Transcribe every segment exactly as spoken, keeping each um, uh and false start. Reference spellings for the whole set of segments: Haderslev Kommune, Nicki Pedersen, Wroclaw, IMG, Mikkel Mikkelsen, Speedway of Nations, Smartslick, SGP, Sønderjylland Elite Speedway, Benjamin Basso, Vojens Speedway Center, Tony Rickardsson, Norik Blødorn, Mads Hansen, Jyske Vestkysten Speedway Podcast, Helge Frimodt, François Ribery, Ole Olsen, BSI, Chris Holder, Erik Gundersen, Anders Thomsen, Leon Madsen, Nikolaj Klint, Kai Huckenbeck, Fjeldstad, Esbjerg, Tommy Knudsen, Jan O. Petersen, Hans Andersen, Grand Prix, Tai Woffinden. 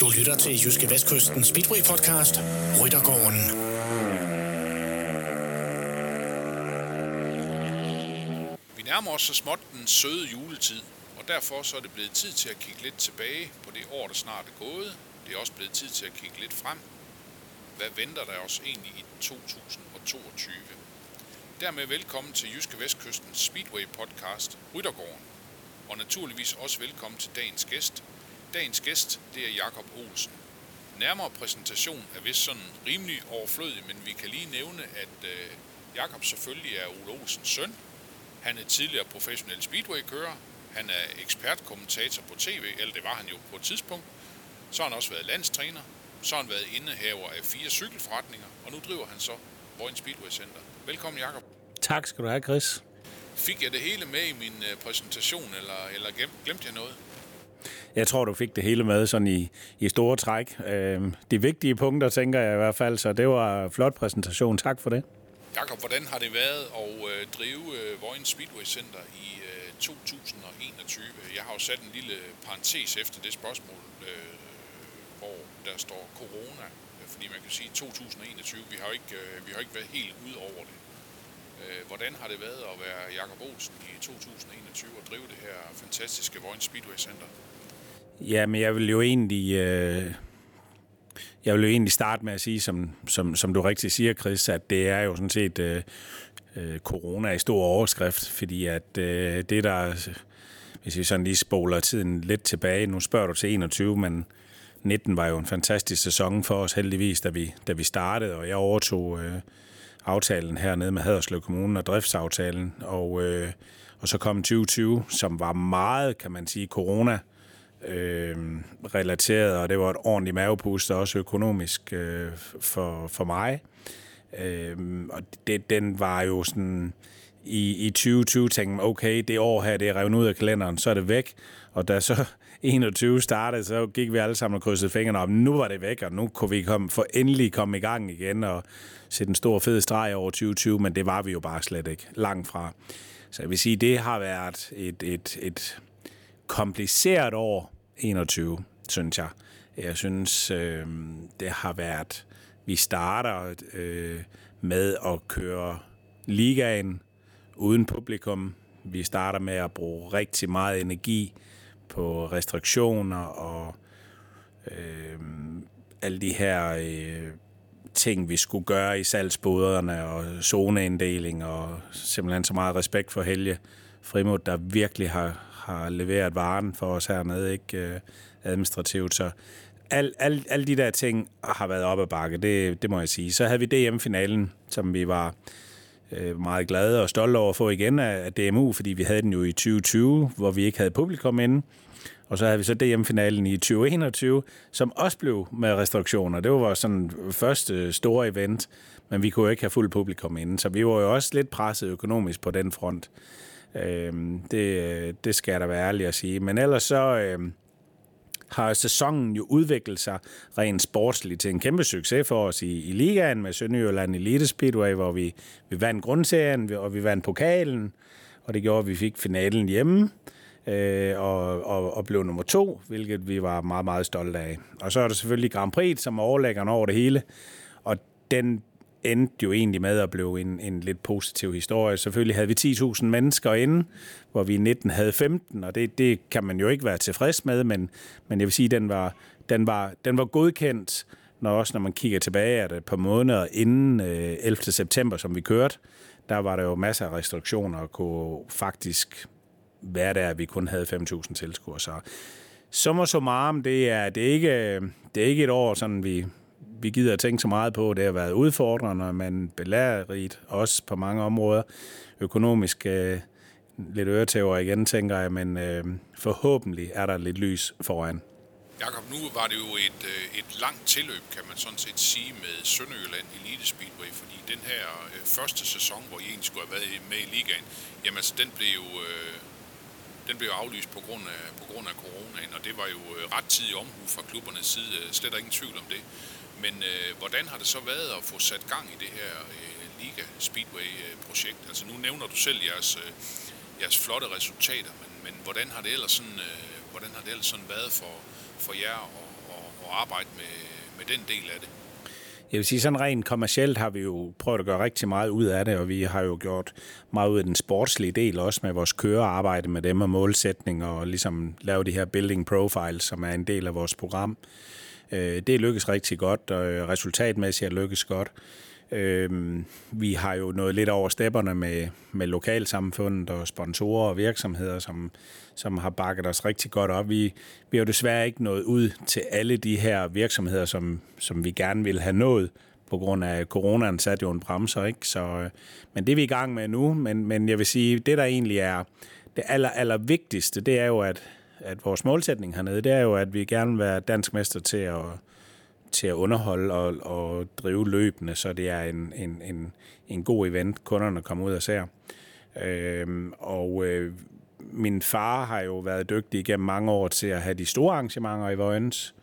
Du lytter til Jyske Vestkysten Speedway Podcast, Ryttergården. Vi nærmer os så småt den søde juletid, og derfor så er det blevet tid til at kigge lidt tilbage på det år, der snart er gået. Det er også blevet tid til at kigge lidt frem. Hvad venter der os egentlig i to tusind og toogtyve? Dermed velkommen til Jyske Vestkysten Speedway Podcast, Ryttergården. Og naturligvis også velkommen til dagens gæst. Dagens gæst, det er Jacob Olsen. Nærmere præsentation er vist sådan rimelig overflødig, men vi kan lige nævne, at øh, Jacob selvfølgelig er Ole Olsens søn. Han er tidligere professionel speedway-kører. Han er ekspertkommentator på tv, eller det var han jo på et tidspunkt. Så har han også været landstræner. Så har han været indehaver af fire cykelforretninger, og nu driver han så Vojens Speedway Center. Velkommen, Jacob. Tak skal du have, Chris. Fik jeg det hele med i min øh, præsentation, eller, eller gem, glemte jeg noget? Jeg tror, du fik det hele med sådan i, i store træk. Øh, de vigtige punkter, tænker jeg i hvert fald, så det var en flot præsentation. Tak for det. Jakob, hvordan har det været at øh, drive øh, Vojens Speedway Center i øh, to tusind og enogtyve? Jeg har jo sat en lille parentes efter det spørgsmål, øh, hvor der står corona. Fordi man kan sige, to tusind og enogtyve, vi har jo ikke, øh, vi har ikke været helt ude over det. Øh, hvordan har det været at være Jacob Olsen i to tusind og enogtyve og drive det her fantastiske Vojens Speedway Center? Ja, men jeg vil jo egentlig, øh, jeg vil jo egentlig starte med at sige, som, som, som du rigtig siger, Chris, at det er jo sådan set øh, øh, corona i stor overskrift, fordi at øh, det der, hvis vi sådan lige spoler tiden lidt tilbage, nu spørger du til enogtyve, men nitten var jo en fantastisk sæson for os heldigvis, da vi, da vi startede, og jeg overtog øh, aftalen hernede med Haderslev Kommune og driftsaftalen, og, øh, og så kom tyve tyve, som var meget, kan man sige, corona Øh, relateret, og det var et ordentligt mavepuster, også økonomisk øh, for, for mig. Øh, og det, den var jo sådan, i, i tyve tyve tænkte man, okay, det år her, det er revet ud af kalenderen, så er det væk. Og da så enogtyve startede, så gik vi alle sammen og krydsede fingrene om, nu var det væk, og nu kunne vi komme, for endelig komme i gang igen og sætte en stor fed streg over tyve tyve, men det var vi jo bare slet ikke, langt fra. Så jeg vil sige, det har været et... et, et kompliceret år enogtyve, synes jeg. Jeg synes, øh, det har været... Vi starter øh, med at køre ligaen uden publikum. Vi starter med at bruge rigtig meget energi på restriktioner og øh, alle de her øh, ting, vi skulle gøre i salgsboderne og zoneinddeling og simpelthen så meget respekt for Helge Frimodt, der virkelig har har leveret varen for os hernede, ikke administrativt. Så alle al, al de der ting har været op ad bakke, det, det må jeg sige. Så havde vi D M-finalen, som vi var meget glade og stolte over at få igen af D M U, fordi vi havde den jo i tyve tyve, hvor vi ikke havde publikum inde. Og så havde vi så D M-finalen i tyve enogtyve, som også blev med restriktioner. Det var sådan første store event, men vi kunne jo ikke have fuld publikum inde, så vi var jo også lidt presset økonomisk på den front. Øhm, det, det skal jeg da være ærlig at sige. Men ellers så øhm, har sæsonen jo udviklet sig rent sportsligt til en kæmpe succes for os i, i ligaen med Sønderjylland Elite Speedway, hvor vi, vi vandt grundserien, og vi vandt pokalen, og det gjorde, at vi fik finalen hjemme øh, og, og, og blev nummer to, hvilket vi var meget, meget stolte af. Og så er der selvfølgelig Grand Prix, som er overlæggeren over det hele, og den endte jo egentlig med at blive en, en lidt positiv historie. Selvfølgelig havde vi ti tusind mennesker inde, hvor vi i nitten havde femten, og det, det kan man jo ikke være tilfreds med, men, men jeg vil sige, den var, den var, den var godkendt, når også når man kigger tilbage, at et par måneder inden øh, ellevte september, som vi kørte, der var der jo masser af restriktioner, og kunne faktisk være der, at vi kun havde fem tusind tilskuere. Så summa summarum, det er, det er, ikke, det er ikke et år, sådan vi... vi gider at tænke så meget på. Det har været udfordrende, men belærerigt også på mange områder. Økonomisk øh, lidt øretæver igen, tænker jeg, men øh, forhåbentlig er der lidt lys foran. Jakob, nu var det jo et, et langt tilløb, kan man sådan set sige, med Sønderjylland Elite Speedway, fordi den her øh, første sæson, hvor I egentlig skulle have været med i ligaen, jamen altså, den blev jo øh, den blev aflyst på grund, af, på grund af coronaen, og det var jo ret tidig omhu fra klubbernes side, slet ingen tvivl om det. Men øh, hvordan har det så været at få sat gang i det her øh, Liga Speedway-projekt? Altså nu nævner du selv jeres, øh, jeres flotte resultater, men, men hvordan har det ellers sådan, øh, hvordan har det ellers sådan været for, for jer at, at, at arbejde med, med den del af det? Jeg vil sige, sådan rent kommercielt har vi jo prøvet at gøre rigtig meget ud af det, og vi har jo gjort meget ud af den sportslige del også med vores kørearbejde med dem og målsætninger og ligesom lave de her building profiles, som er en del af vores program. Det lykkes rigtig godt, og resultatmæssigt lykkes godt. Vi har jo nået lidt over stepperne med, med lokalsamfundet og sponsorer og virksomheder, som, som har bakket os rigtig godt op. Vi, vi har jo desværre ikke nået ud til alle de her virksomheder, som, som vi gerne ville have nået, på grund af coronaen satte jo en bremser, ikke? Så, men det er vi i gang med nu, men, men jeg vil sige, det der egentlig er det aller, aller vigtigste, det er jo, at, at vores målsætning hernede, det er jo, at vi gerne vil være dansk mester til at til at underholde og, og drive løbende, så det er en, en, en, en god event, kunderne kommer ud og ser. Øhm, og øh, min far har jo været dygtig igennem mange år til at have de store arrangementer i Vojens,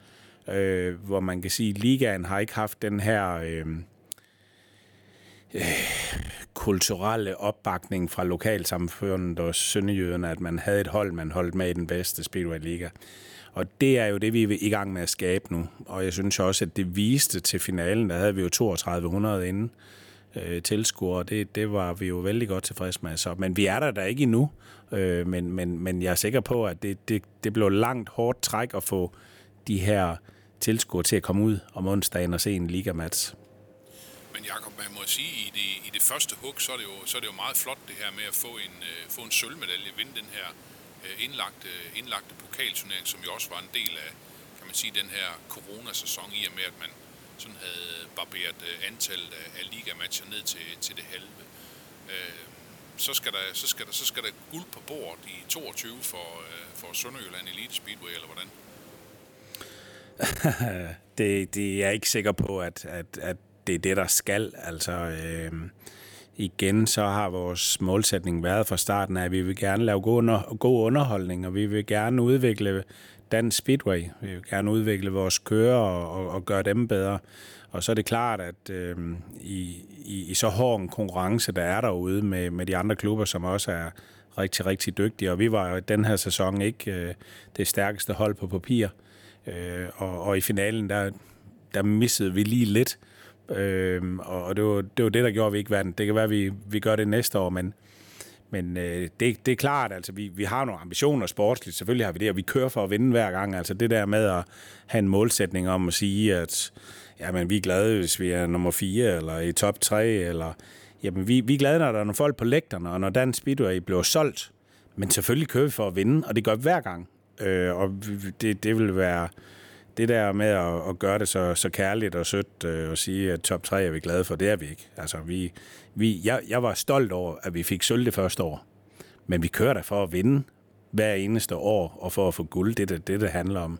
øh, hvor man kan sige, at ligaen har ikke haft den her øh, øh, kulturelle opbakning fra lokalsamfundet og sønderjyderne, at man havde et hold, man holdt med i den bedste speedway-liga. Og det er jo det, vi er i gang med at skabe nu. Og jeg synes også, at det viste til finalen, der havde vi jo tre tusind to hundrede inden øh, tilskuere. Det, det var vi jo vældig godt tilfredse med. Så, men vi er der da ikke endnu. Øh, men, men, men jeg er sikker på, at det, det, det blev langt hårdt træk at få de her tilskuere til at komme ud om onsdagen og se en ligamatch. Men Jacob, man må sige, at i det, i det første hug, så er det jo, så er det jo meget flot det her med at få en, øh, få en sølvmedalje, vinde den her indlagte, indlagte pokalturnering, som jo også var en del af, kan man sige, den her coronasæson, i og med, at man sådan havde barberet antallet af ligamatcher ned til, til det halve. Så skal der, så skal der, så skal der guld på bordet i toogtyve for, for Sønderjylland Elite Speedway, eller hvordan? det, det er jeg ikke sikker på, at, at, at det er det, der skal. Altså... Øh... Igen så har vores målsætning været fra starten af, at vi vil gerne lave god, under, god underholdning, og vi vil gerne udvikle dansk speedway. Vi vil gerne udvikle vores kører og, og, og gøre dem bedre. Og så er det klart, at øh, i, i, i så hård en konkurrence, der er derude med, med de andre klubber, som også er rigtig, rigtig dygtige. Og vi var jo den her sæson ikke øh, det stærkeste hold på papir. Øh, og, og i finalen, der, der missede vi lige lidt. Øhm, og det var, det var det, der gjorde, vi ikke vandt. Det kan være, at vi, vi gør det næste år, men, men øh, det, det er klart, altså, vi, vi har nogle ambitioner sportsligt, selvfølgelig har vi det, og vi kører for at vinde hver gang. Altså det der med at have en målsætning om at sige, at jamen, vi er glade, hvis vi er nummer fire, eller i top tre, eller jamen, vi, vi er glade, når der er nogle folk på lægterne, og når dansk speedway bliver solgt. Men selvfølgelig kører vi for at vinde, og det gør vi hver gang. Øh, og det, det vil være... Det der med at, at gøre det så, så kærligt og sødt øh, og sige, at top tre er vi glade for, det er vi ikke. Altså, vi, vi, jeg, jeg var stolt over, at vi fik sølv det første år, men vi kører der for at vinde hver eneste år og for at få guld. Det er det, det handler om.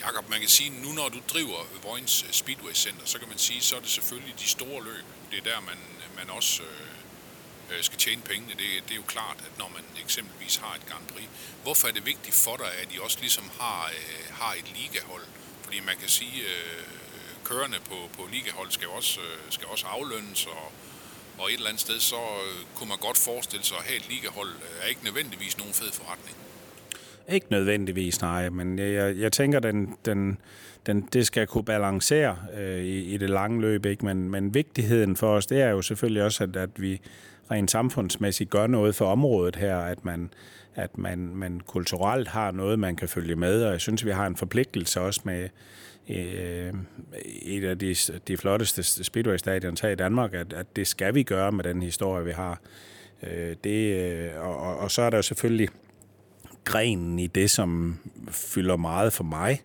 Jakob, man kan sige, at nu når du driver Vojens Speedway Center, så kan man sige, så er det selvfølgelig de store løb. Det er der, man, man også øh, skal tjene pengene. Det, det er jo klart, at når man eksempelvis har et Grand Prix, hvorfor er det vigtigt for dig, at I også ligesom har, øh, har et ligahold? Fordi man kan sige, at øh, kørerne på, på ligahold skal også, øh, skal også aflønnes, og, og et eller andet sted, så øh, kunne man godt forestille sig, at have et ligahold er ikke nødvendigvis nogen fed forretning. Ikke nødvendigvis, nej, men jeg, jeg tænker, den, den, den, det skal kunne balancere øh, i, i det lange løb, ikke? Men, men vigtigheden for os, det er jo selvfølgelig også, at, at vi rent samfundsmæssigt gør noget for området her, at man at man, man kulturelt har noget, man kan følge med, og jeg synes, vi har en forpligtelse også med øh, et af de, de flotteste speedway-stadions her i Danmark, at, at det skal vi gøre med den historie, vi har. Øh, det, og, og så er der jo selvfølgelig grenen i det, som fylder meget for mig.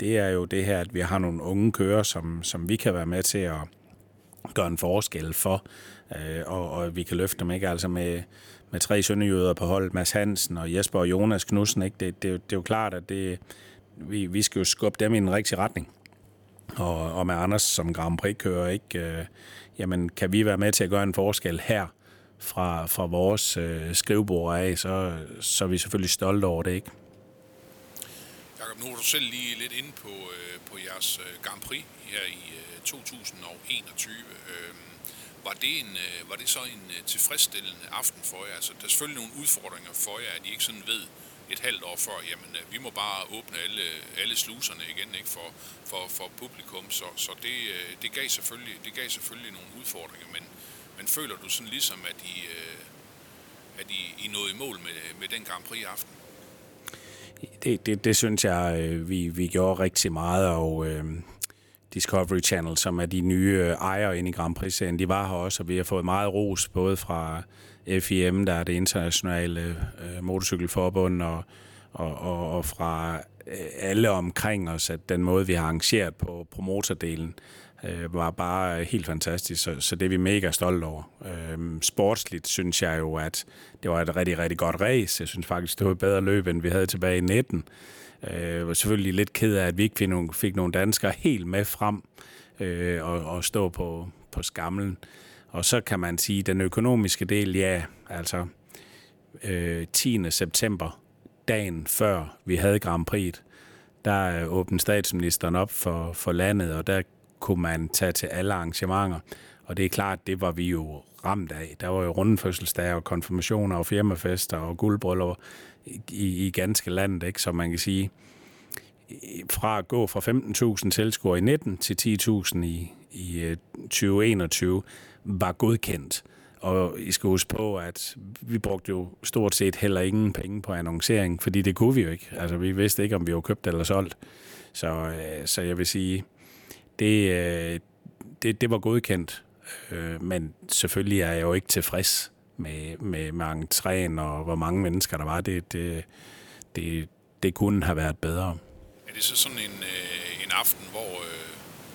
Det er jo det her, at vi har nogle unge kører, som, som vi kan være med til at gøre en forskel for, øh, og, og vi kan løfte dem, ikke? Altså med med tre sønderjyder på holdet, Mads Hansen og Jesper og Jonas Knudsen, ikke? Det, det, det er jo klart, at det, vi, vi skal jo skubbe dem i den rigtige retning. Og, og med Anders som Grand Prix-kører, ikke? Øh, jamen, kan vi være med til at gøre en forskel her fra, fra vores øh, skrivebord af, så, så er vi selvfølgelig stolte over det, ikke? Jakob, nu er du selv lige lidt inde på, øh, på jeres Grand Prix her i øh, to tusind enogtyve. Øh, Var det, en, var det så en tilfredsstillende aften for jer? Altså, der er selvfølgelig nogle udfordringer for jer, at I ikke sådan ved et halvt år før, jamen vi må bare åbne alle, alle sluserne igen, ikke, for, for, for publikum, så, så det, det, gav selvfølgelig, det gav selvfølgelig nogle udfordringer, men, men føler du sådan ligesom, at I, at I, I nåede i mål med, med den Grand Prix aften? Det, det, det synes jeg, vi, vi gjorde rigtig meget, og øh, Discovery Channel, som er de nye ejere inde i Grand Prix-serien, de var her også, og vi har fået meget ros, både fra F I M, der er det internationale øh, motorcykelforbund, og, og, og, og fra alle omkring os, at den måde, vi har arrangeret på promotordelen, øh, var bare helt fantastisk, så, så det er vi mega stolte over. Øh, sportsligt synes jeg jo, at det var et rigtig, rigtig godt race. Jeg synes faktisk, det var et bedre løb, end vi havde tilbage i nitten. Jeg var selvfølgelig lidt ked af, at vi ikke fik nogle danskere helt med frem øh, og, og stå på, på skammelen. Og så kan man sige, den økonomiske del, ja, altså øh, tiende september, dagen før vi havde Grand Prix, der åbnede statsministeren op for, for landet, og der kunne man tage til alle arrangementer. Og det er klart, det var vi jo ramt af. Der var jo rundfødselsdage og konfirmationer og firmafester og guldbryllup i, i ganske landet, ikke? Så man kan sige, fra at gå fra femten tusind tilskuere i nitten til ti tusind i, i tyve enogtyve, var godkendt. Og I skal huske på, at vi brugte jo stort set heller ingen penge på annoncering, fordi det kunne vi jo ikke. Altså, vi vidste ikke, om vi var købt eller solgt. Så, så jeg vil sige, det, det, det var godkendt. Men selvfølgelig er jeg jo ikke tilfreds med, med, med entréen og hvor mange mennesker der var. Det, det, det, det kunne have været bedre. Er det så sådan en, en aften, hvor,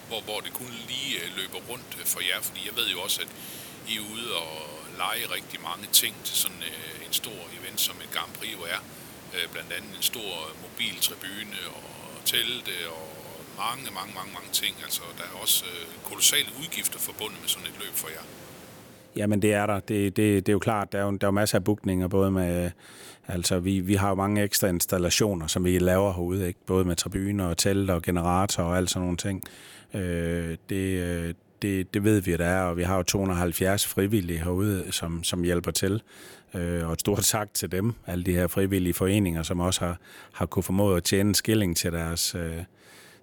hvor, hvor det kun lige løber rundt for jer? Fordi jeg ved jo også, at I er ude og lege rigtig mange ting til sådan en stor event, som et Grand Prix er. Blandt andet en stor mobiltribune og telte og mange, mange, mange, mange ting. Altså, der er også kolossale udgifter forbundet med sådan et løb for jer. Jamen, det er der. Det, det, det er jo klart, der er jo, der er jo masser af bookninger, både med... Altså, vi, vi har jo mange ekstra installationer, som vi laver herude, ikke? Både med tribuner og telt og generator og alt sådan nogle ting. Øh, det, det, det ved vi, at der er, og vi har jo to hundrede og halvfjerds frivillige herude, som, som hjælper til. Øh, og et stort tak til dem, alle de her frivillige foreninger, som også har, har kunnet formået at tjene en skilling til deres... Øh,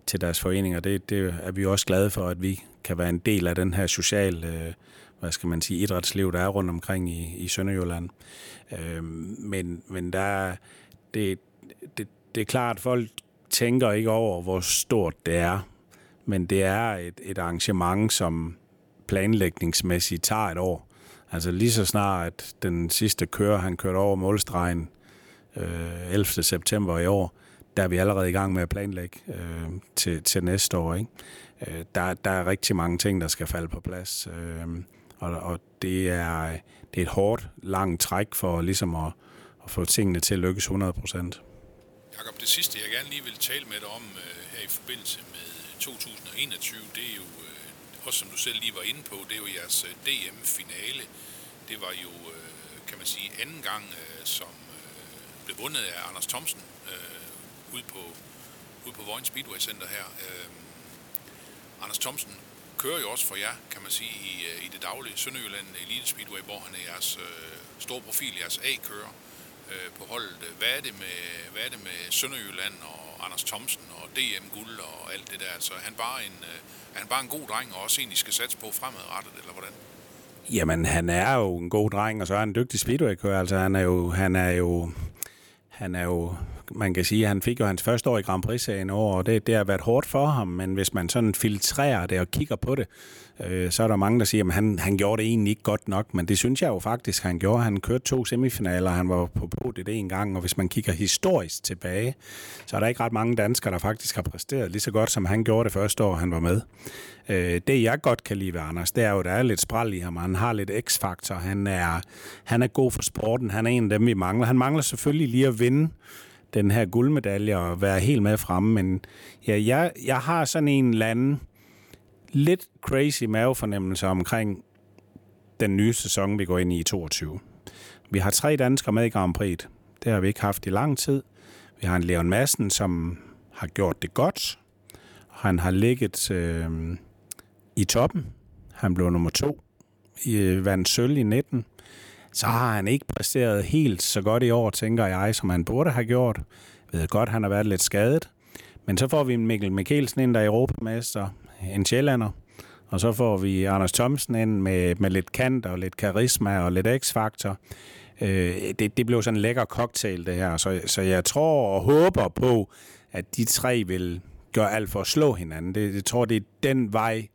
til deres foreninger. Det, det er vi også glade for, at vi kan være en del af den her sociale, hvad skal man sige, idrætsliv, der er rundt omkring i, i Sønderjylland. Øh, men men der, det, det, det er klart, at folk tænker ikke over, hvor stort det er, men det er et, et arrangement, som planlægningsmæssigt tager et år. Altså lige så snart, at den sidste kører, han kørte over målstregen øh, ellevte september i år, der er vi allerede i gang med at planlægge øh, til, til næste år. Ikke? Øh, der, der er rigtig mange ting, der skal falde på plads. Øh, og og det, er, det er et hårdt, langt træk for ligesom at, at få tingene til at lykkes hundrede procent. Jakob, det sidste, jeg gerne lige vil tale med dig om her i forbindelse med to tusind og enogtyve, det er jo, også som du selv lige var inde på, det er jo jeres D M-finale. Det var jo, kan man sige, anden gang, som blev vundet af Anders Thomsen, ude på, ude på Vojens Speedway Center her. Øh, Anders Thomsen kører jo også for jer, kan man sige, i, i det daglige Sønderjylland Elite Speedway, hvor han er jeres øh, store profil, jeres A-kører øh, på holdet. Hvad er, det med, hvad er det med Sønderjylland og Anders Thomsen og D M-guld og alt det der? Altså, er han bare en, øh, er han bare en god dreng og også en, I skal satse på fremadrettet, eller hvordan? Jamen, han er jo en god dreng, og så er han en dygtig speedway-kører. Altså, han er jo... Han er jo Han er jo, man kan sige, han fik jo hans første år i Grand Prix-serien over, og det, det har været hårdt for ham, men hvis man sådan filtrerer det og kigger på det, øh, så er der mange, der siger, at han, han gjorde det egentlig ikke godt nok, men det synes jeg jo faktisk, han gjorde. Han kørte to semifinaler, han var på podiet en gang, og hvis man kigger historisk tilbage, så er der ikke ret mange danskere, der faktisk har præsteret lige så godt, som han gjorde det første år, han var med. Øh, det jeg godt kan lide ved Anders, det er jo, der er lidt spræl i ham, han har lidt x-faktor, han er, han er god for sporten, han er en af dem, vi mangler. Han mangler selvfølgelig lige at vinde den her guldmedalje og være helt med fremme, men ja, jeg, jeg har sådan en eller anden lidt crazy mavefornemmelse omkring den nye sæson, vi går ind i i toogtyve. Vi har tre danskere med i Grand Prix. Det har vi ikke haft i lang tid. Vi har en Leon Madsen, som har gjort det godt. Han har ligget øh, i toppen. Han blev nummer to øh, vandt sølv i nitten. Så har han ikke præsteret helt så godt i år, tænker jeg, som han burde have gjort. Jeg ved godt, han har været lidt skadet. Men så får vi en Mikkel Mikkelsen ind, der er europamester, en sjællander. Og så får vi Anders Thomsen ind med, med lidt kant og lidt karisma og lidt x-faktor. Øh, det, det blev sådan en lækker cocktail, det her. Så, så jeg tror og håber på, at de tre vil gøre alt for at slå hinanden. Det, jeg tror, det er den vej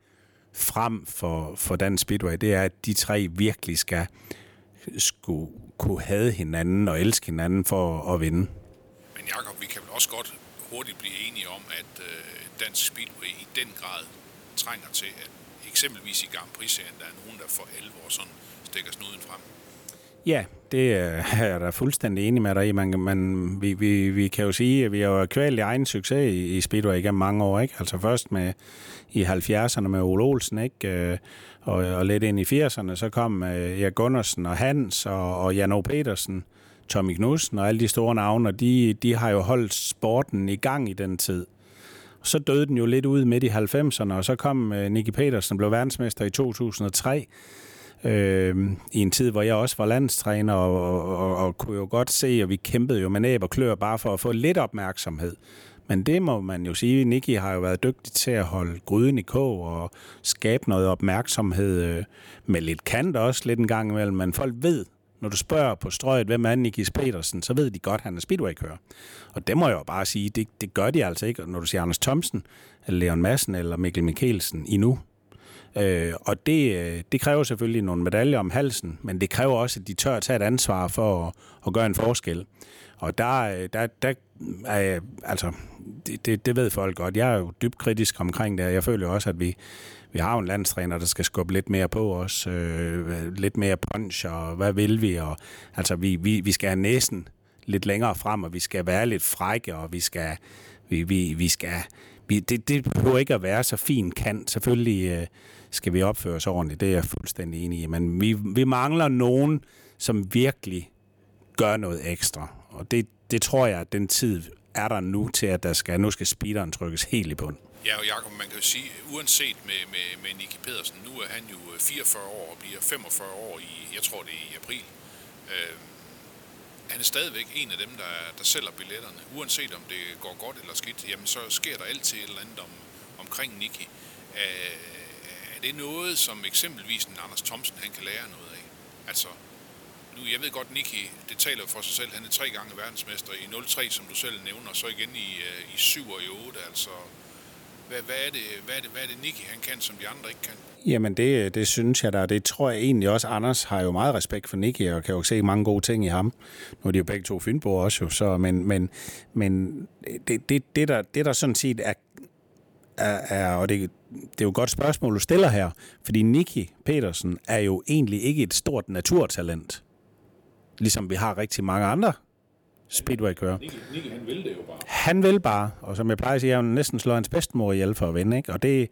frem for, for dansk speedway. Det er, at de tre virkelig skal skulle kunne have hinanden og elske hinanden for at vinde. Men Jacob, vi kan vel også godt hurtigt blive enige om, at øh, dansk speedway i den grad trænger til, at eksempelvis i Grand Prix-serien, der er nogen, der for alvor sådan stikker snuden frem. Ja, det er jeg da fuldstændig enig med dig i. Man, man, vi, vi, vi kan jo sige, at vi har jo kvælt i egen succes i, i speedway igennem mange år, ikke? Altså først med, i halvfjerdserne med Ole Olsen, ikke? Og, og lidt ind i firserne, så kom Erik Gundersen og Hans og, og Jan O. Petersen, Tommy Knudsen og alle de store navne, de, de har jo holdt sporten i gang i den tid. Så døde den jo lidt ud midt i halvfemserne, og så kom Nicki Pedersen, blev verdensmester i to tusind og tre, Øh, i en tid, hvor jeg også var landstræner og, og, og, og kunne jo godt se, og vi kæmpede jo med næb og klør bare for at få lidt opmærksomhed. Men det må man jo sige, Nicki har jo været dygtig til at holde gryden i kog og skabe noget opmærksomhed øh, med lidt kant også lidt en gang imellem. Men folk ved, når du spørger på strøget, hvem er Nicki Pedersen, så ved de godt, han er speedway-kører. Og det må jeg jo bare sige, det, det gør de altså ikke, når du siger Anders Thomsen, eller Leon Madsen eller Mikkel Mikkelsen endnu. Øh, og det, det kræver selvfølgelig nogle medaljer om halsen, men det kræver også, at de tør at tage et ansvar for at, at gøre en forskel. Og der, der, der er, altså, det, det, det ved folk godt. Jeg er jo dybt kritisk omkring det, jeg føler også, at vi, vi har en landstræner, der skal skubbe lidt mere på os, øh, lidt mere punch, og hvad vil vi? Og, altså, vi, vi, vi skal have næsen lidt længere frem, og vi skal være lidt frække, og vi skal... Vi, vi, vi skal vi, det, det behøver ikke at være så fin kant. Selvfølgelig øh, skal vi opføre os ordentligt, det er jeg fuldstændig enig i. Men vi, vi mangler nogen, som virkelig gør noget ekstra. Og det, det tror jeg, at den tid er der nu til, at der skal, nu skal speederen trykkes helt i bund. Ja, og Jacob, man kan jo sige, uanset med, med, med Nicki Pedersen, nu er han jo fireogfyrre år og bliver femogfyrre år i, jeg tror det er i april. Øh, Han er stadigvæk en af dem, der, der sælger billetterne. Uanset om det går godt eller skidt, jamen så sker der altid et eller andet om, omkring Nicki. Er, er det noget, som eksempelvis en Anders Thomsen, han kan lære noget af? Altså, nu, jeg ved godt, Nicki, det taler for sig selv. Han er tre gange verdensmester i nul tre, som du selv nævner, og så igen i, i syv og i otte. Altså, hvad, hvad, er det, hvad, er det, hvad er det Nicki, han kan, som de andre ikke kan? Jamen det, det synes jeg da, det tror jeg egentlig også. Anders har jo meget respekt for Nicki, og kan jo se mange gode ting i ham. Nu er de jo begge to Fynboer også jo, så, men, men, men det, det, det, der, det der sådan set er, er, er og det, det er jo et godt spørgsmål, du stiller her, fordi Nicki Pedersen er jo egentlig ikke et stort naturtalent, ligesom vi har rigtig mange andre speedway-kører. Nicki, Nicki, han vil det jo bare. Han vil bare, og som jeg plejer at sige, han næsten slår hans bedstemor ihjel for at vinde, ikke? Og det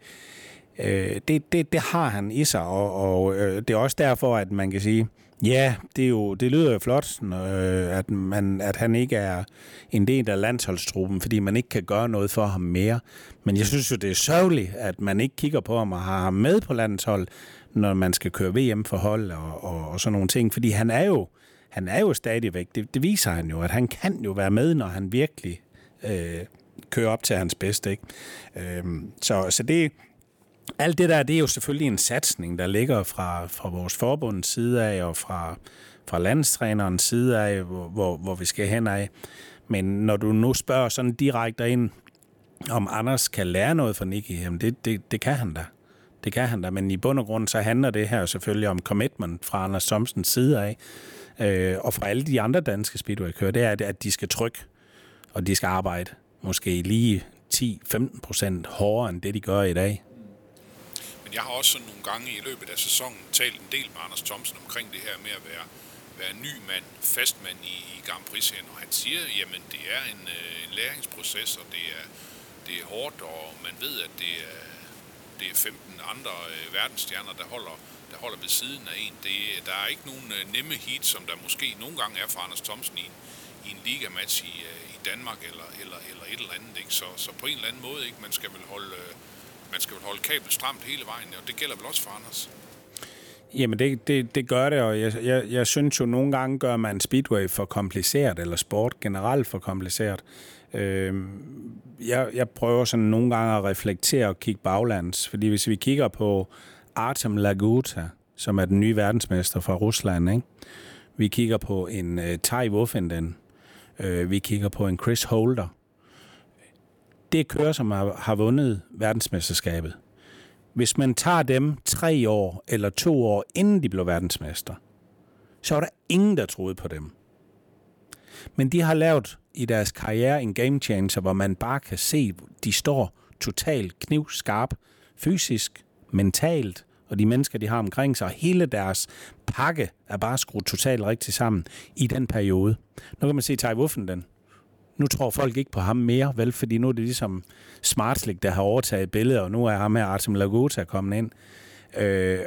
Det, det, det har han i sig, og, og det er også derfor, at man kan sige, ja, det, er jo, det lyder jo flot, at, man, at han ikke er en del af landsholdstruppen, fordi man ikke kan gøre noget for ham mere. Men jeg synes jo, det er sørgeligt, at man ikke kigger på ham og har ham med på landshold, når man skal køre V M for hold og, og, og sådan nogle ting. Fordi han er jo, han er jo stadigvæk, det, det viser han jo, at han kan jo være med, når han virkelig øh, kører op til hans bedste. Ikke? Øh, så, så det... Alt det der, det er jo selvfølgelig en satsning, der ligger fra, fra vores forbunds side af og fra, fra landstrænerens side af, hvor, hvor vi skal hen af. Men når du nu spørger sådan direkte ind, om Anders kan lære noget fra Nicki, jamen det, det, det kan han da. Det kan han da, men i bund og grund så handler det her selvfølgelig om commitment fra Anders Thomsens side af, øh, og fra alle de andre danske speedway-kører, det er, at de skal trykke, og de skal arbejde måske lige ti til femten procent hårdere end det, de gør i dag. Men jeg har også sådan nogle gange i løbet af sæsonen talt en del med Anders Thomsen omkring det her med at være, være ny mand, fast mand i, i Grand Prix-serien. Og han siger, jamen det er en, en læringsproces, og det er, det er hårdt, og man ved, at det er, det er femten andre verdensstjerner, der holder, der holder ved siden af en. Det, der er ikke nogen nemme heat, som der måske nogle gange er for Anders Thomsen i, i en ligamatch i, i Danmark eller, eller, eller et eller andet. Ikke? Så, så på en eller anden måde, ikke? Man skal vel holde... Man skal vel holde kabel stramt hele vejen, og det gælder vel også for Anders? Jamen, det, det, det gør det, og jeg, jeg, jeg synes jo, nogle gange gør man speedway for kompliceret, eller sport generelt for kompliceret. Øh, jeg, jeg prøver sådan nogle gange at reflektere og kigge baglands, fordi hvis vi kigger på Artem Laguta, som er den nye verdensmester fra Rusland, ikke? Vi kigger på en øh, Tai Woffinden, øh, vi kigger på en Chris Holder. Det er kører, som har, har vundet verdensmesterskabet. Hvis man tager dem tre år eller to år, inden de blev verdensmester, så er der ingen, der troede på dem. Men de har lavet i deres karriere en game changer, hvor man bare kan se, de står totalt knivskarp, fysisk, mentalt, og de mennesker, de har omkring sig, og hele deres pakke er bare skruet totalt rigtigt sammen i den periode. Nu kan man se Tai Woffinden. Nu tror folk ikke på ham mere, vel? Fordi nu er det ligesom Smartslick, der har overtaget billeder, og nu er ham her, Artem Laguta, kommet ind. Øh,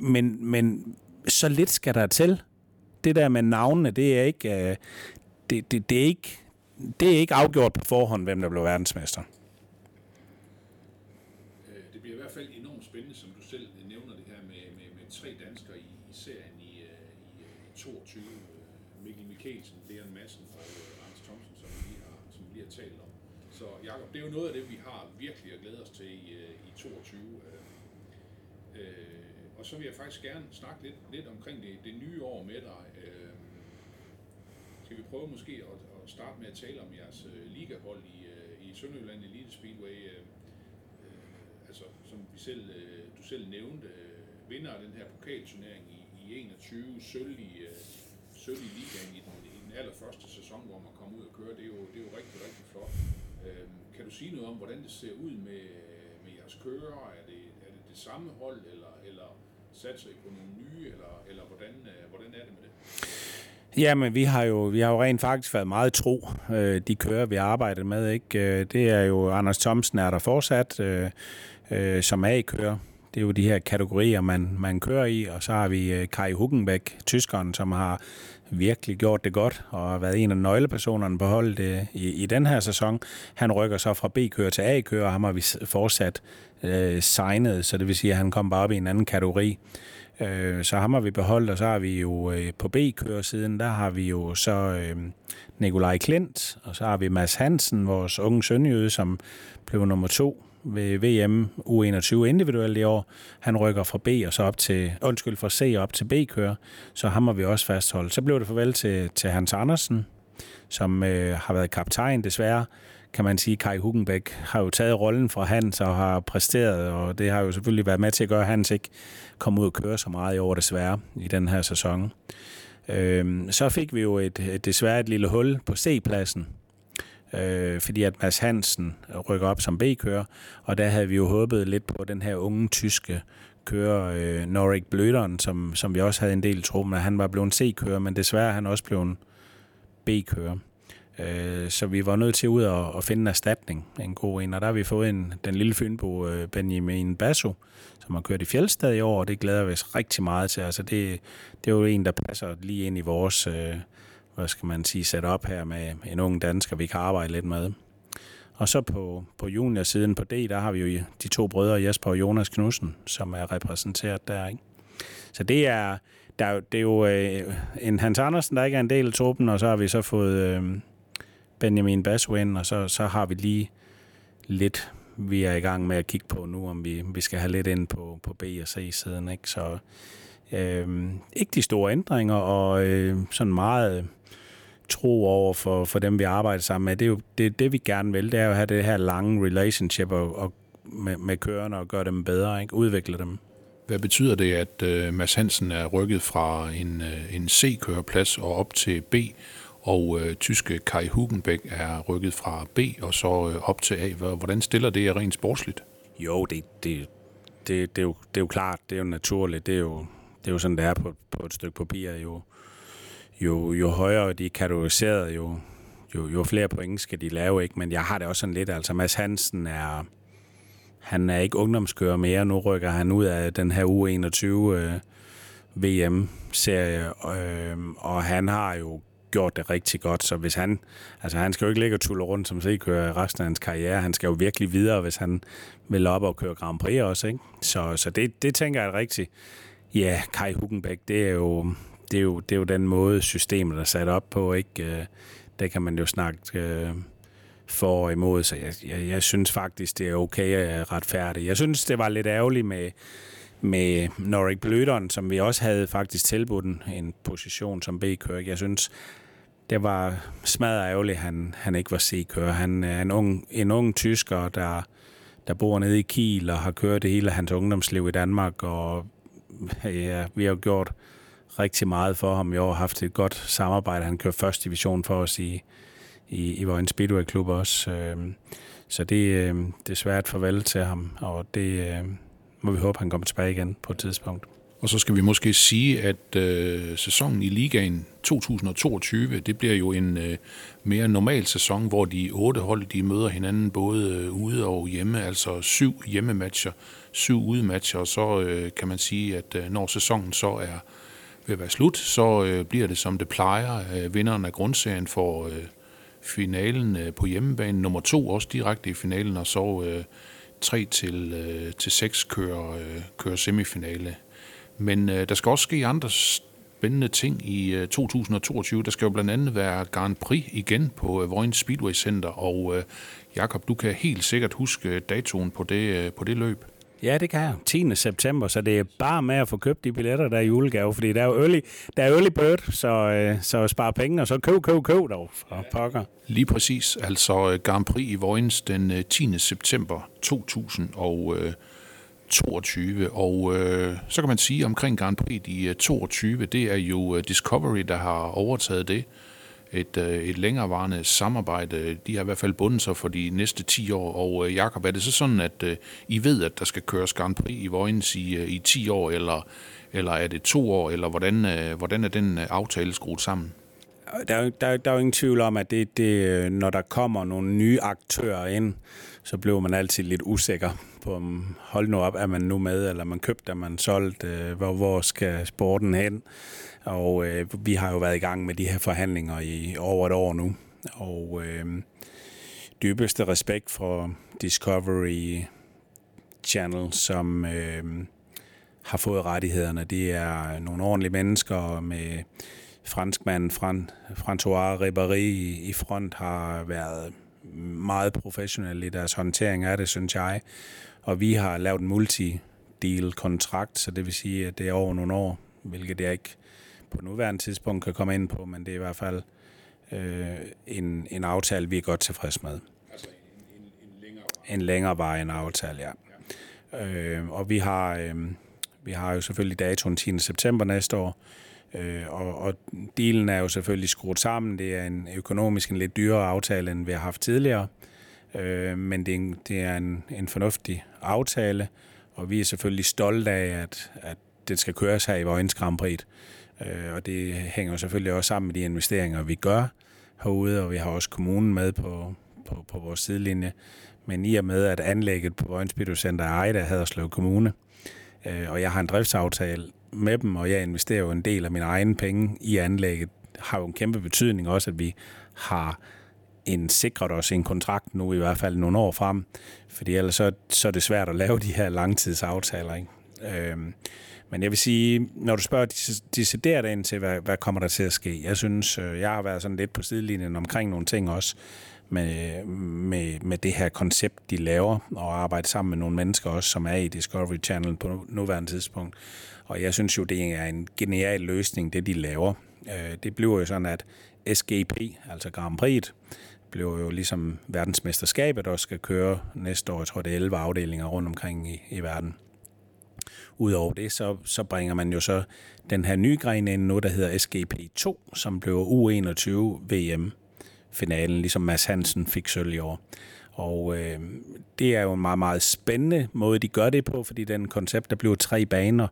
men, men så lidt skal der til. Det der med navnene, det er ikke, øh, det, det, det er ikke, det er ikke afgjort på forhånd, hvem der blev verdensmester. Det bliver i hvert fald enormt spændende, som du selv nævner det her med, med, med tre danskere i, i serien i, i, i toogtyve. Mikkel Mikkelsen, Leon Madsen og Anders Thomsen, som vi lige har, som vi lige har talt om. Så Jacob, det er jo noget af det, vi har virkelig at glæde os til i, i toogtyve. Øh, og så vil jeg faktisk gerne snakke lidt, lidt omkring det, det nye år med dig. Øh, skal vi prøve måske at, at starte med at tale om jeres ligahold i, i Sønderjylland Elite Speedway. Øh, altså, som vi selv, du selv nævnte, vinder af den her pokalturnering i, i enogtyve, sølv i... Sølv i ligaen i den, i den allerførste sæson, hvor man kommer ud og kører, det er jo, det er jo rigtig, rigtig flot. Øhm, kan du sige noget om, hvordan det ser ud med, med jeres kører? Er det, er det det samme hold, eller, eller satser I på nogle nye, eller, eller hvordan, hvordan er det med det? Jamen, vi har jo, vi har jo rent faktisk været meget tro. Øh, de kører, vi har arbejdet med, ikke? Det er jo Anders Thomsen, er der fortsat, øh, øh, som A-kører. Det er jo de her kategorier, man, man kører i, og så har vi Kai Huckenbeck, tyskeren, som har virkelig gjort det godt, og har været en af nøglepersonerne på holdet øh, i, i den her sæson. Han rykker så fra B-kører til A-kører, og ham har vi fortsat øh, signet, så det vil sige, at han kom bare op i en anden kategori. Øh, så ham har vi beholdt, og så har vi jo øh, på B-kørersiden, der har vi jo så øh, Nikolaj Klint, og så har vi Mads Hansen, vores unge sønderjyde, som blev nummer to ved V M U enogtyve individuelt i år. Han rykker fra B og så op til undskyld fra C og op til B-kører, så ham har vi også fastholdt. Så blev det farvel til, til Hans Andersen, som øh, har været kaptajn desværre, kan man sige. Kai Huckenbeck har jo taget rollen fra Hans og har præsteret, og det har jo selvfølgelig været med til at gøre, at Hans ikke kom ud og køre så meget i år desværre i den her sæson. Øh, så fik vi jo et, desværre et lille hul på C-pladsen, Øh, fordi at Mads Hansen rykker op som B-kører, og der havde vi jo håbet lidt på den her unge tyske kører, øh, Norik Blødorn, som, som vi også havde en del tro med. Han var blevet en C-kører, men desværre er han også blevet en B-kører. Øh, så vi var nødt til ud at, at finde en erstatning, en god en, og der har vi fået en, den lille fynbo, øh, Benjamin Basso, som har kørt i Fjeldstad i år, og det glæder vi os rigtig meget til. Altså det, det er jo en, der passer lige ind i vores... Øh, hvad skal man sige, sat op her med en ung dansker, vi kan arbejde lidt med. Og så på, på juniorsiden på D, der har vi jo de to brødre, Jesper og Jonas Knudsen, som er repræsenteret der, ikke? Så det er, der, det er jo øh, en Hans Andersen, der ikke er en del af truppen, og så har vi så fået øh, Benjamin Basso ind, og så, så har vi lige lidt, vi er i gang med at kigge på nu, om vi, vi skal have lidt ind på, på B og C-siden, ikke? Så øh, ikke de store ændringer, og øh, sådan meget... tro over for, for dem, vi arbejder sammen med. Det er jo det, det, vi gerne vil. Det er jo at have det her lange relationship og, og med, med kørerne og gøre dem bedre, ikke? Udvikle dem. Hvad betyder det, at øh, Mads Hansen er rykket fra en, øh, en C-køreplads og op til B, og øh, tyske Kai Huckenbeck er rykket fra B og så øh, op til A? Hvordan stiller det rent sportsligt? Jo, det, det, det, det, er jo, det er jo klart. Det er jo naturligt. Det er jo, det er jo sådan, det er på, på et stykke papir jo. Jo, jo højere de er kategoriseret, jo, jo, jo flere point skal de lave, ikke? Men jeg har det også sådan lidt, altså Mads Hansen er, han er ikke ungdomskører mere, nu rykker han ud af den her U enogtyve øh, V M-serie, øh, og han har jo gjort det rigtig godt, så hvis han, altså han skal jo ikke ligge og tulle rundt som C-kører i resten af hans karriere, han skal jo virkelig videre, hvis han vil op og køre Grand Prix også, ikke? Så, så det, det tænker jeg er rigtigt. Ja, Kai Huckenbeck, det er jo det er jo det er jo den måde systemet er sat op på, ikke? Der kan man jo snakke for og imod, så jeg, jeg, jeg synes faktisk det er okay at retfærdigt. Jeg synes det var lidt ærgerligt med med Norik Blødorn, som vi også havde faktisk tilbudt en position som B-kører. Jeg synes det var smadret ærgerligt, han han ikke var C-kører. Han er en ung en ung tysker, der der bor nede i Kiel og har kørt det hele hans ungdomsliv i Danmark, og ja, vi har gjort rigtig meget for ham. Jeg har haft et godt samarbejde. Han kører første division for os i, i, i Vojens Speedway Klub også. Så det, det er svært farvel til ham, og det må vi håbe, han kommer tilbage igen på et tidspunkt. Og så skal vi måske sige, at øh, sæsonen i ligaen to tusind og toogtyve, det bliver jo en øh, mere normal sæson, hvor de otte hold, de møder hinanden både øh, ude og hjemme, altså syv hjemmematcher, syv udematcher, og så øh, kan man sige, at øh, når sæsonen så er ved at være slut, så øh, bliver det som det plejer. Øh, vinderen af grundserien får øh, finalen øh, på hjemmebane, nummer to også direkte i finalen, og så øh, tre til, øh, til seks kører, øh, kører semifinale. Men øh, der skal også ske andre spændende ting i øh, to tusind og toogtyve. Der skal jo blandt andet være Grand Prix igen på øh, Vojens Speedway Center, og øh, Jakob, du kan helt sikkert huske datoen på det, øh, på det løb. Ja, det kan jeg. tiende september, så det er bare med at få købt de billetter, der er i julegave, fordi der er jo early, der er early bird, så, øh, så spar penge, og så køb, køb, køb dog fra pokker. Lige præcis, altså Grand Prix i Vojens den øh, tiende september to tusind og toogtyve. Og øh, så kan man sige omkring Grand Prix i toogtyve, det er jo Discovery, der har overtaget det. Et, øh, et længerevarende samarbejde. De har i hvert fald bundet sig for de næste ti år. Og øh, Jakob, er det så sådan, at øh, I ved, at der skal køres Grand Prix i Vojens i, øh, i ti år, eller, eller er det to år, eller hvordan, øh, hvordan er den øh, aftale skruet sammen? Der, der, der er jo ingen tvivl om, at det, det, når der kommer nogle nye aktører ind, så bliver man altid lidt usikker på, hold nu op, er man nu med, eller man købt, er man solgt, øh, hvor, hvor skal sporten hen? Og øh, vi har jo været i gang med de her forhandlinger i over et år nu, og øh, dybeste respekt for Discovery Channel, som øh, har fået rettighederne. Det er nogle ordentlige mennesker med franskmanden François Ribery i front, har været meget professionelle i deres håndtering af det, synes jeg. Og vi har lavet en multi-deal-kontrakt, så det vil sige, at det er over nogle år, hvilket jeg ikke på nuværende tidspunkt kan komme ind på, men det er i hvert fald øh, en, en aftale, vi er godt tilfreds med. Altså en, en, en længere vej. En længere vej end aftale, ja. ja. Øh, og vi har, øh, vi har jo selvfølgelig datoen tiende september næste år, øh, og, og dealen er jo selvfølgelig skruet sammen. Det er en økonomisk en lidt dyrere aftale, end vi har haft tidligere, øh, men det er, en, det er en, en fornuftig aftale, og vi er selvfølgelig stolte af, at, at det skal køres her i Vojens Grand Prix. Og det hænger selvfølgelig også sammen med de investeringer, vi gør herude, og vi har også kommunen med på, på, på vores sidelinje. Men i og med, at anlægget på Vojens Speedway Center er ejet af Haderslev Kommune, og jeg har en driftsaftale med dem, og jeg investerer jo en del af mine egne penge i anlægget, har jo en kæmpe betydning også, at vi har en, sikret os en kontrakt nu i hvert fald nogle år frem, fordi ellers så, så er det svært at lave de her langtidsaftaler, ikke? Øhm, men jeg vil sige, når du spørger decideret ind til, hvad, hvad kommer der til at ske? Jeg synes, jeg har været sådan lidt på sidelinjen omkring nogle ting også med, med, med det her koncept, de laver, og arbejde sammen med nogle mennesker også, som er i Discovery Channel på nuværende tidspunkt. Og jeg synes jo, det er en genial løsning, det de laver. Det bliver jo sådan, at S G P, altså Grand Prix, bliver jo ligesom verdensmesterskabet, der skal køre næste år, jeg tror det er elleve afdelinger rundt omkring i, i verden. Udover det, så, så bringer man jo så den her nye gren ind nu, der hedder S G P to, som blev U enogtyve V M-finalen, ligesom Mads Hansen fik sølv i år. Og øh, det er jo en meget, meget spændende måde, de gør det på, fordi den koncept, der bliver tre baner,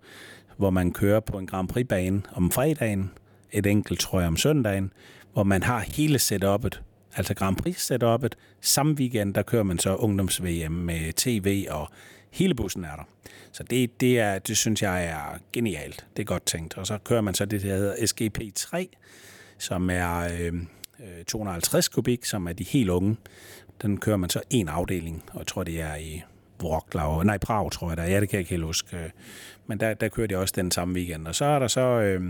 hvor man kører på en Grand Prix-bane om fredagen, et enkelt tror jeg om søndagen, hvor man har hele setupet, altså Grand Prix-setupet. Samme weekend, der kører man så ungdoms-V M med T V og hele bussen er der. Så det, det, er, det synes jeg er genialt. Det er godt tænkt. Og så kører man så det, der hedder S G P tre, som er øh, to hundrede og halvtreds kubik, som er de helt unge. Den kører man så en afdeling, og jeg tror, det er i Wroclaw, nej, Prag, tror jeg der. Ja, det kan jeg ikke helt huske. Men der, der kørte jeg også den samme weekend. Og så er der så øh,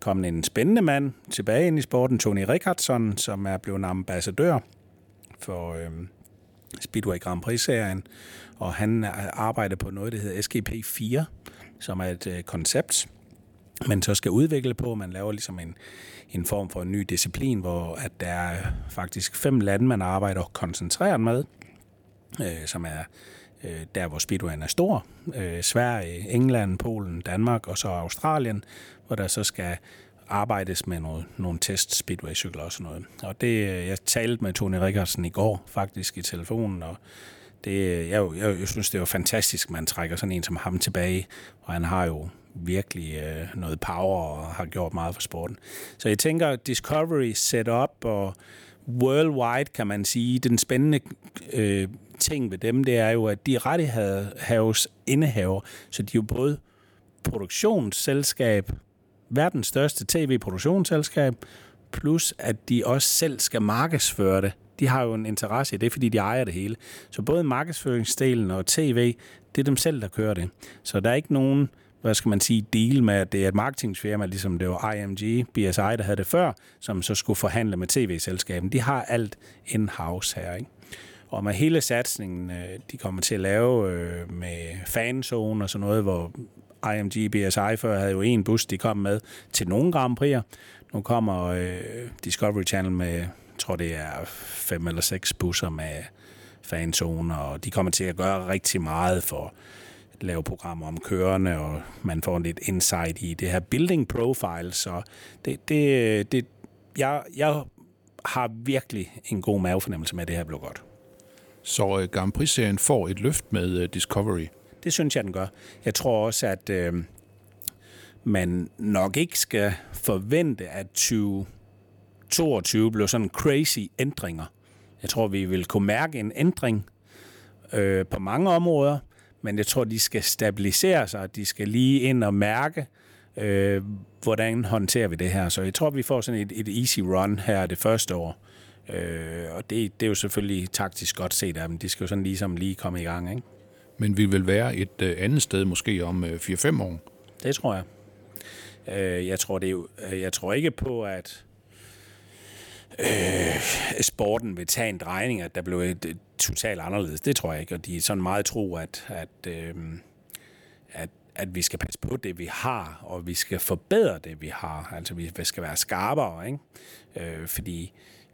kommet en spændende mand tilbage ind i sporten, Tony Rickardsson, som er blevet ambassadør for øh, Speedway Grand Prix-serien. Og han arbejder på noget, der hedder S G P fire, som er et øh, koncept, man så skal udvikle på. Man laver ligesom en, en form for en ny disciplin, hvor at der er faktisk fem lande, man arbejder koncentreret med, øh, som er øh, der, hvor speedwayen er stor. Øh, Sverige, England, Polen, Danmark og så Australien, hvor der så skal arbejdes med noget, nogle test-speedway-cykler og sådan noget. Og det, jeg talte med Tony Rickardsson i går faktisk i telefonen, og det, jeg, jeg, jeg synes, det er jo fantastisk, man trækker sådan en som ham tilbage, og han har jo virkelig øh, noget power og har gjort meget for sporten. Så jeg tænker, Discovery setup og worldwide, kan man sige, den spændende øh, ting ved dem, det er jo, at de er rettighedshavers indehaver, så de er jo både produktionsselskab, verdens største tv-produktionsselskab, plus at de også selv skal markedsføre det. De har jo en interesse i det, fordi de ejer det hele. Så både markedsføringsdelen og tv, det er dem selv, der kører det. Så der er ikke nogen, hvad skal man sige, deal med, at det er et marketingfirma, ligesom det var I M G, B S I, der havde det før, som så skulle forhandle med tv-selskaben. De har alt in-house her, ikke? Og med hele satsningen, de kommer til at lave med fanzone og sådan noget, hvor I M G, B S I før havde jo en bus, de kom med til nogle Grand Prix'er. Nu kommer øh, Discovery Channel med, jeg tror det er fem eller seks busser med fanzoner, og de kommer til at gøre rigtig meget for at lave programmer om kørende, og man får lidt insight i det her building profile, så det, det, det, jeg, jeg har virkelig en god mavefornemmelse med, at det her blev godt. Så øh, Grand Prix-serien får et løft med øh, Discovery? Det synes jeg, den gør. Jeg tror også, at øh, man nok ikke skal forvente, at tyve toogtyve blev sådan crazy ændringer. Jeg tror, vi vil kunne mærke en ændring øh, på mange områder, men jeg tror, de skal stabilisere sig, og de skal lige ind og mærke, øh, hvordan håndterer vi det her. Så jeg tror, vi får sådan et, et easy run her det første år. Øh, og det, det er jo selvfølgelig taktisk godt set af dem. De skal jo sådan ligesom lige komme i gang, ikke? Men vi vil være et andet sted måske om fire fem år. Det tror jeg. Jeg tror, det er, jeg tror ikke på, at øh, sporten vil tage en drejning, at der blev et totalt anderledes. Det tror jeg ikke, og de er sådan meget tro, at, at, øh, at, at vi skal passe på det, vi har, og vi skal forbedre det, vi har. Altså, vi skal være skarpere, ikke? Øh, fordi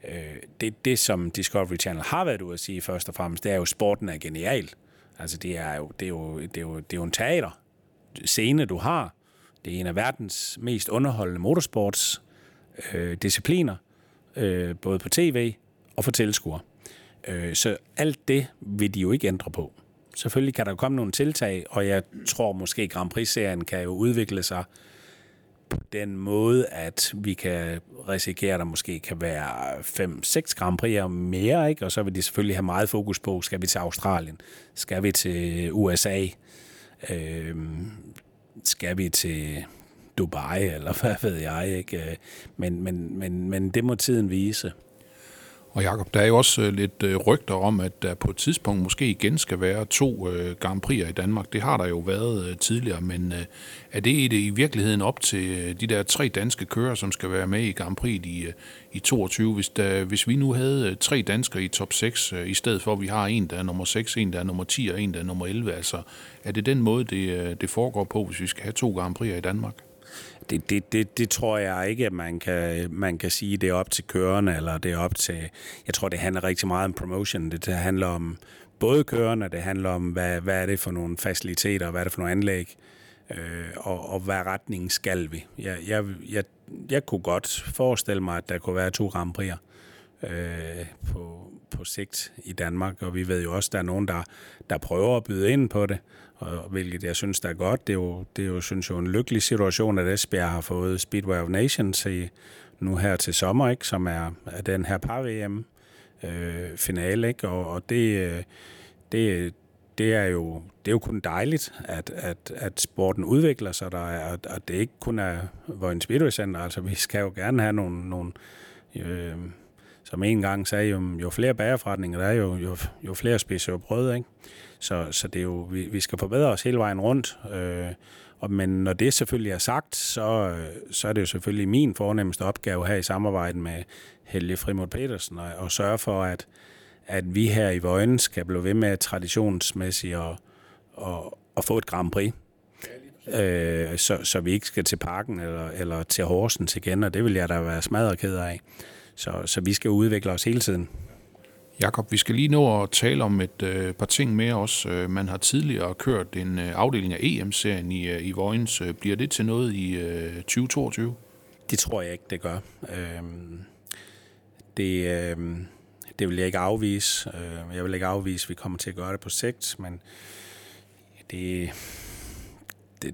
øh, det, det, som Discovery Channel har været ude at sige først og fremmest, det er jo, at sporten er genial. Altså, det er, jo, det, er jo, det, er jo, det er jo en teater scene, du har. Det er en af verdens mest underholdende motorsportsdiscipliner, øh, øh, både på tv og for tilskuere. Øh, så alt det vil de jo ikke ændre på. Selvfølgelig kan der komme nogle tiltag, og jeg tror måske, Grand Prix-serien kan jo udvikle sig på den måde, at vi kan risikere, at der måske kan være fem seks Grand Prix'er mere, ikke? Og så vil de selvfølgelig have meget fokus på, skal vi til Australien? Skal vi til U S A? Øh, skal vi til Dubai? Eller hvad ved jeg, ikke? Men, men, men, men det må tiden vise. Og Jacob, der er jo også lidt rygter om, at der på et tidspunkt måske igen skal være to Grand Prix'er i Danmark. Det har der jo været tidligere, men er det i virkeligheden op til de der tre danske kører, som skal være med i Grand Prix i, i toogtyve? Hvis, der, hvis vi nu havde tre danskere i top seks, i stedet for at vi har en, der er nummer seks, en, der er nummer ti og en, der er nummer elleve, altså er det den måde, det, det foregår på, hvis vi skal have to Grand Prix'er i Danmark? Det, det, det, det tror jeg ikke, at man kan, man kan sige, det er op til kørerne, eller det er op til... Jeg tror, det handler rigtig meget om promotion. Det handler om både kørerne, det handler om, hvad, hvad er det for nogle faciliteter, hvad er det for nogle anlæg, øh, og, og hvad retning skal vi. Jeg, jeg, jeg, jeg kunne godt forestille mig, at der kunne være to Grand Prix'er øh, på, på sigt i Danmark, og vi ved jo også, at der er nogen, der, der prøver at byde ind på det. Og hvilket jeg synes, der er godt. Det er jo, det er jo, synes jeg, en lykkelig situation, at Esbjerg har fået Speedway of Nations i, nu her til sommer, ikke? Som er, er den her par-V M-finale. Øh, og og det, det, det, er jo, det er jo kun dejligt, at, at, at sporten udvikler sig, der er, og det ikke kun er Vojens Speedway Center. Altså, vi skal jo gerne have nogle, nogle øh, som en gang sagde, jo, jo flere bagerforretninger der er, jo, jo, jo flere spiser jo brød, ikke? Så, så det er jo, vi, vi skal forbedre os hele vejen rundt. Øh, og, men når det selvfølgelig er sagt, så, så er det jo selvfølgelig min fornemmeste opgave her i samarbejde med Helge Frimodt Petersen, at sørge for, at, at vi her i Vojens skal blive ved med traditionsmæssigt at, at, at få et Grand Prix. Øh, så, så vi ikke skal til parken eller, eller til Horsens igen, og det vil jeg da være smadret ked af. Så, så vi skal udvikle os hele tiden. Jakob, vi skal lige nå at tale om et øh, par ting mere også. Man har tidligere kørt en øh, afdeling af E M-serien i, i Vojens. Bliver det til noget i øh, tyve toogtyve? Det tror jeg ikke, det gør. Øh, det, øh, det vil jeg ikke afvise. Øh, jeg vil ikke afvise, at vi kommer til at gøre det på sigt, men det...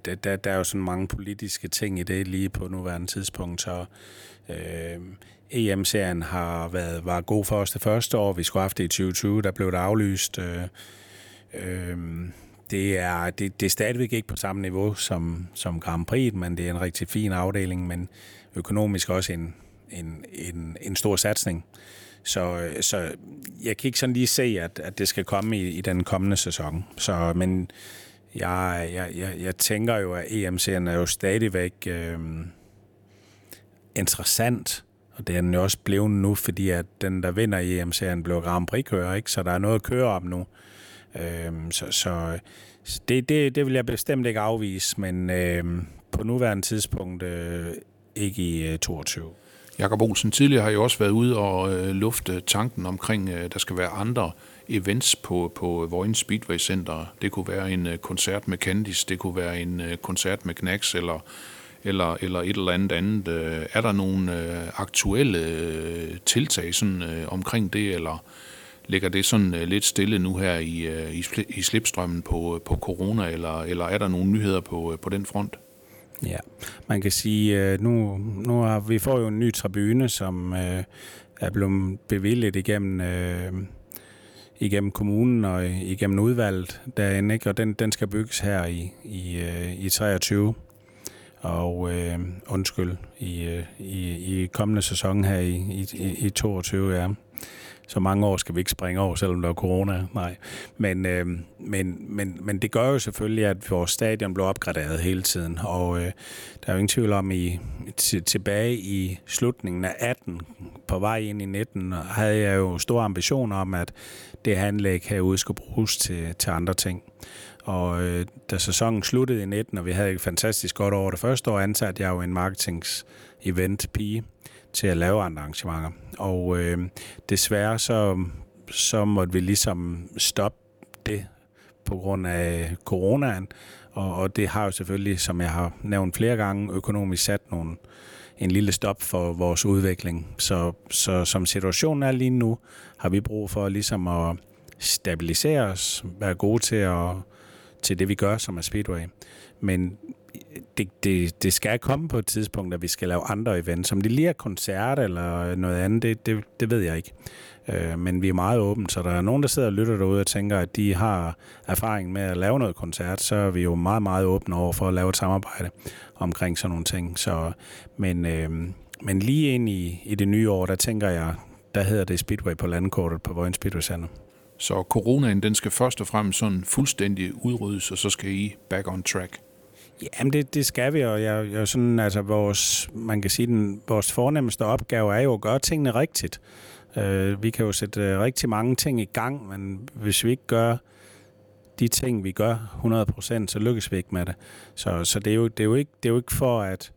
Der, der, der er jo sådan mange politiske ting i det lige på nuværende tidspunkt, så øh, E M-serien har været, var god for os det første år. Vi skulle have haft det i tyve tyve, der blev det aflyst. Øh, øh, det, er, det, det er stadigvæk ikke på samme niveau som, som Grand Prix, men det er en rigtig fin afdeling, men økonomisk også en, en, en, en stor satsning. Så, så jeg kan ikke sådan lige se, at, at det skal komme i, i den kommende sæson. Så, men... Jeg, jeg, jeg, jeg tænker jo, at E M-serien er jo stadigvæk øh, interessant, og det er den jo også blevet nu, fordi at den, der vinder E M-serien, blev Grand Prix-kører, ikke? Så der er noget at køre op nu. Øh, så så det, det, det vil jeg bestemt ikke afvise, men øh, på nuværende tidspunkt øh, ikke i øh, toogtyve. Jacob Olsen, tidligere har jo også været ude og øh, lufte tanken omkring, øh, der skal være andre events på, på Vojens Speedway Center. Det kunne være en øh, koncert med Candice, det kunne være en øh, koncert med Knacks, eller, eller, eller et eller andet andet. Øh, er der nogle øh, aktuelle øh, tiltag sådan, øh, omkring det, eller ligger det sådan øh, lidt stille nu her i, øh, i, sli- i slipstrømmen på, på corona, eller, eller er der nogle nyheder på, øh, på den front? Ja, man kan sige, nu, nu har vi får jo en ny tribune, som øh, er blevet bevilget igennem, øh, igennem kommunen og igennem udvalget derinde, ikke? Og den, den skal bygges her i, i, i treogtyve, og øh, undskyld, i, i, i kommende sæson her i, i, i toogtyve, ja. Så mange år skal vi ikke springe over, selvom der er corona. Nej. Men, øh, men, men, men det gør jo selvfølgelig, at vores stadion blev opgraderet hele tiden. Og øh, der er jo ingen tvivl om, i t- tilbage i slutningen af atten, på vej ind i nitten, havde jeg jo store ambitioner om, at det anlæg herude skulle bruges til, til andre ting. Og øh, da sæsonen sluttede i nitten, og vi havde et fantastisk godt år det første år, ansatte jeg jo en marketings-event-pige til at lave andre arrangementer. Og øh, desværre så, så måtte vi ligesom stoppe det på grund af coronaen. Og, og det har jo selvfølgelig, som jeg har nævnt flere gange, økonomisk sat nogle, en lille stop for vores udvikling. Så, så som situationen er lige nu, har vi brug for ligesom at stabilisere os, være gode til, at, til det, vi gør, som er Speedway. Men Det, det, det skal komme på et tidspunkt, at vi skal lave andre events, som det lige er koncert eller noget andet, det, det, det ved jeg ikke. Øh, men vi er meget åbne, så der er nogen, der sidder og lytter derude og tænker, at de har erfaring med at lave noget koncert, så er vi jo meget, meget åbne over for at lave et samarbejde omkring sådan nogle ting. Så, men, øh, men lige ind i, i det nye år, der tænker jeg, der hedder det Speedway på landkortet på Vojens Speedway Center. Så coronaen, den skal først og fremmest sådan fuldstændig udryddes, og så skal I back on track? Jamen det, det skal vi, og jeg, jeg sådan, altså vores, man kan sige, den, vores fornemmeste opgave er jo at gøre tingene rigtigt. Øh, vi kan jo sætte rigtig mange ting i gang, men hvis vi ikke gør de ting, vi gør hundrede procent, så lykkes vi ikke med det. Så, så det, er jo, det, er jo ikke, det er jo ikke for, at,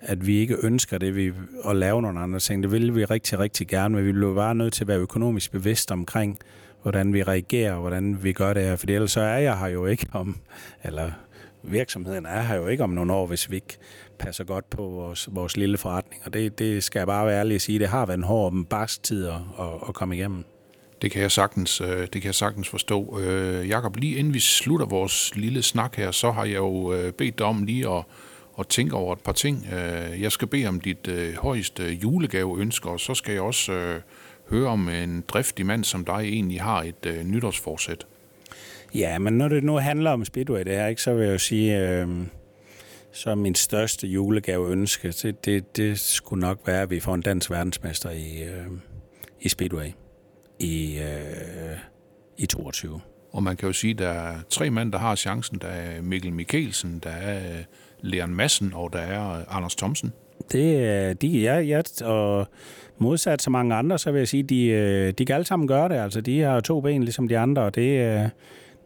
at vi ikke ønsker det, vi, at lave nogle andre ting. Det vil vi rigtig, rigtig gerne, men vi bliver bare nødt til at være økonomisk bevidst omkring, hvordan vi reagerer, og hvordan vi gør det her, for ellers så er jeg her jo ikke om, eller... Virksomheden er her jo ikke om nogle år, hvis vi ikke passer godt på vores, vores lille forretning. Og det, det skal jeg bare være ærlig at sige, det har været en hård barstid at, at komme igennem. Det kan jeg sagtens, det kan jeg sagtens forstå. Øh, Jakob, lige inden vi slutter vores lille snak her, så har jeg jo bedt dig om lige at, at tænke over et par ting. Jeg skal bede om dit øh, højeste julegaveønsker, og så skal jeg også øh, høre om en driftig mand som dig egentlig har et øh, nytårsforsæt. Ja, men når det nu handler om Speedway, det her, ikke, så vil jeg jo sige, øh, så min største julegaveønske, det, det, det skulle nok være, at vi får en dansk verdensmester i, øh, i Speedway i, øh, i toogtyve. Og man kan jo sige, at der er tre mænd, der har chancen. Der er Mikkel Mikkelsen, der er Leon Madsen, og der er Anders Thomsen. Det er de, ja, ja, og modsat så mange andre, så vil jeg sige, de, de kan alle sammen gøre det. Altså, de har to ben, ligesom de andre, og det,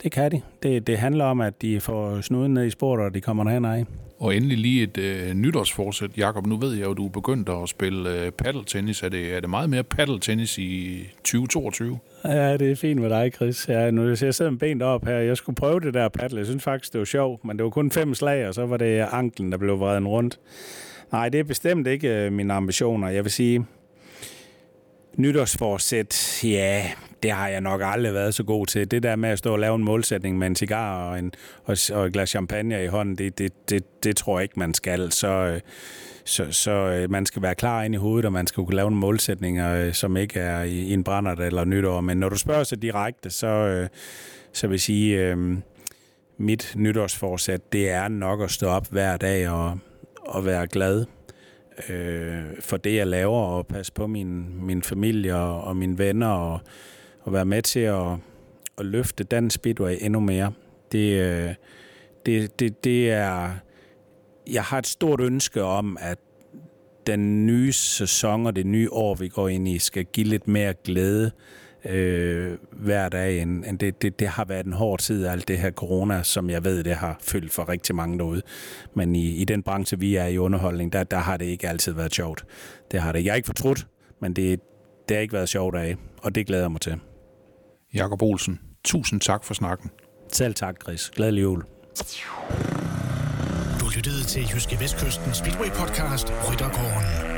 det kan de. Det, det handler om, at de får snuden ned i sport, og de kommer derhen af. Og endelig lige et øh, nytårsforsæt, Jakob. Nu ved jeg jo, at du er begyndt at spille øh, paddeltennis. Er det, er det meget mere paddeltennis i tyve toogtyve? Ja, det er fint med dig, Chris. Ja, nu jeg sidder med benet op her. Jeg skulle prøve det der paddel. Jeg synes faktisk, det var sjovt, men det var kun fem slag, og så var det anklen, der blev vreden rundt. Nej, det er bestemt ikke øh, mine ambitioner. Jeg vil sige, nytårsforsæt, ja, det har jeg nok aldrig været så god til. Det der med at stå og lave en målsætning med en cigar og, en, og, og et glas champagne i hånden, det, det, det, det tror jeg ikke, man skal. Så, så, så man skal være klar ind i hovedet, og man skal kunne lave en målsætning, som ikke er i, i en brændert eller nytår. Men når du spørger så direkte, så, så vil jeg sige, at øh, mit nytårsforsæt, det er nok at stå op hver dag og, og være glad øh, for det, jeg laver, og passe på min, min familie og, og mine venner og og være med til at, at løfte dansk speedway endnu mere. Det, det, det, det er... Jeg har et stort ønske om, at den nye sæson og det nye år, vi går ind i, skal give lidt mere glæde øh, hver dag. End det, det, det har været en hård tid, alt det her corona, som jeg ved, det har følt for rigtig mange derude. Men i, i den branche, vi er i underholdning, der, der har det ikke altid været sjovt. Det har det. Jeg er ikke fortrudt, men det, det har ikke været sjovt af, og det glæder jeg mig til. Jacob Olsen, tusind tak for snakken. Selv tak, Chris. Glædelig jul. Du lyttede til Jyske Vestkysten Speedway Podcast Ryttergården.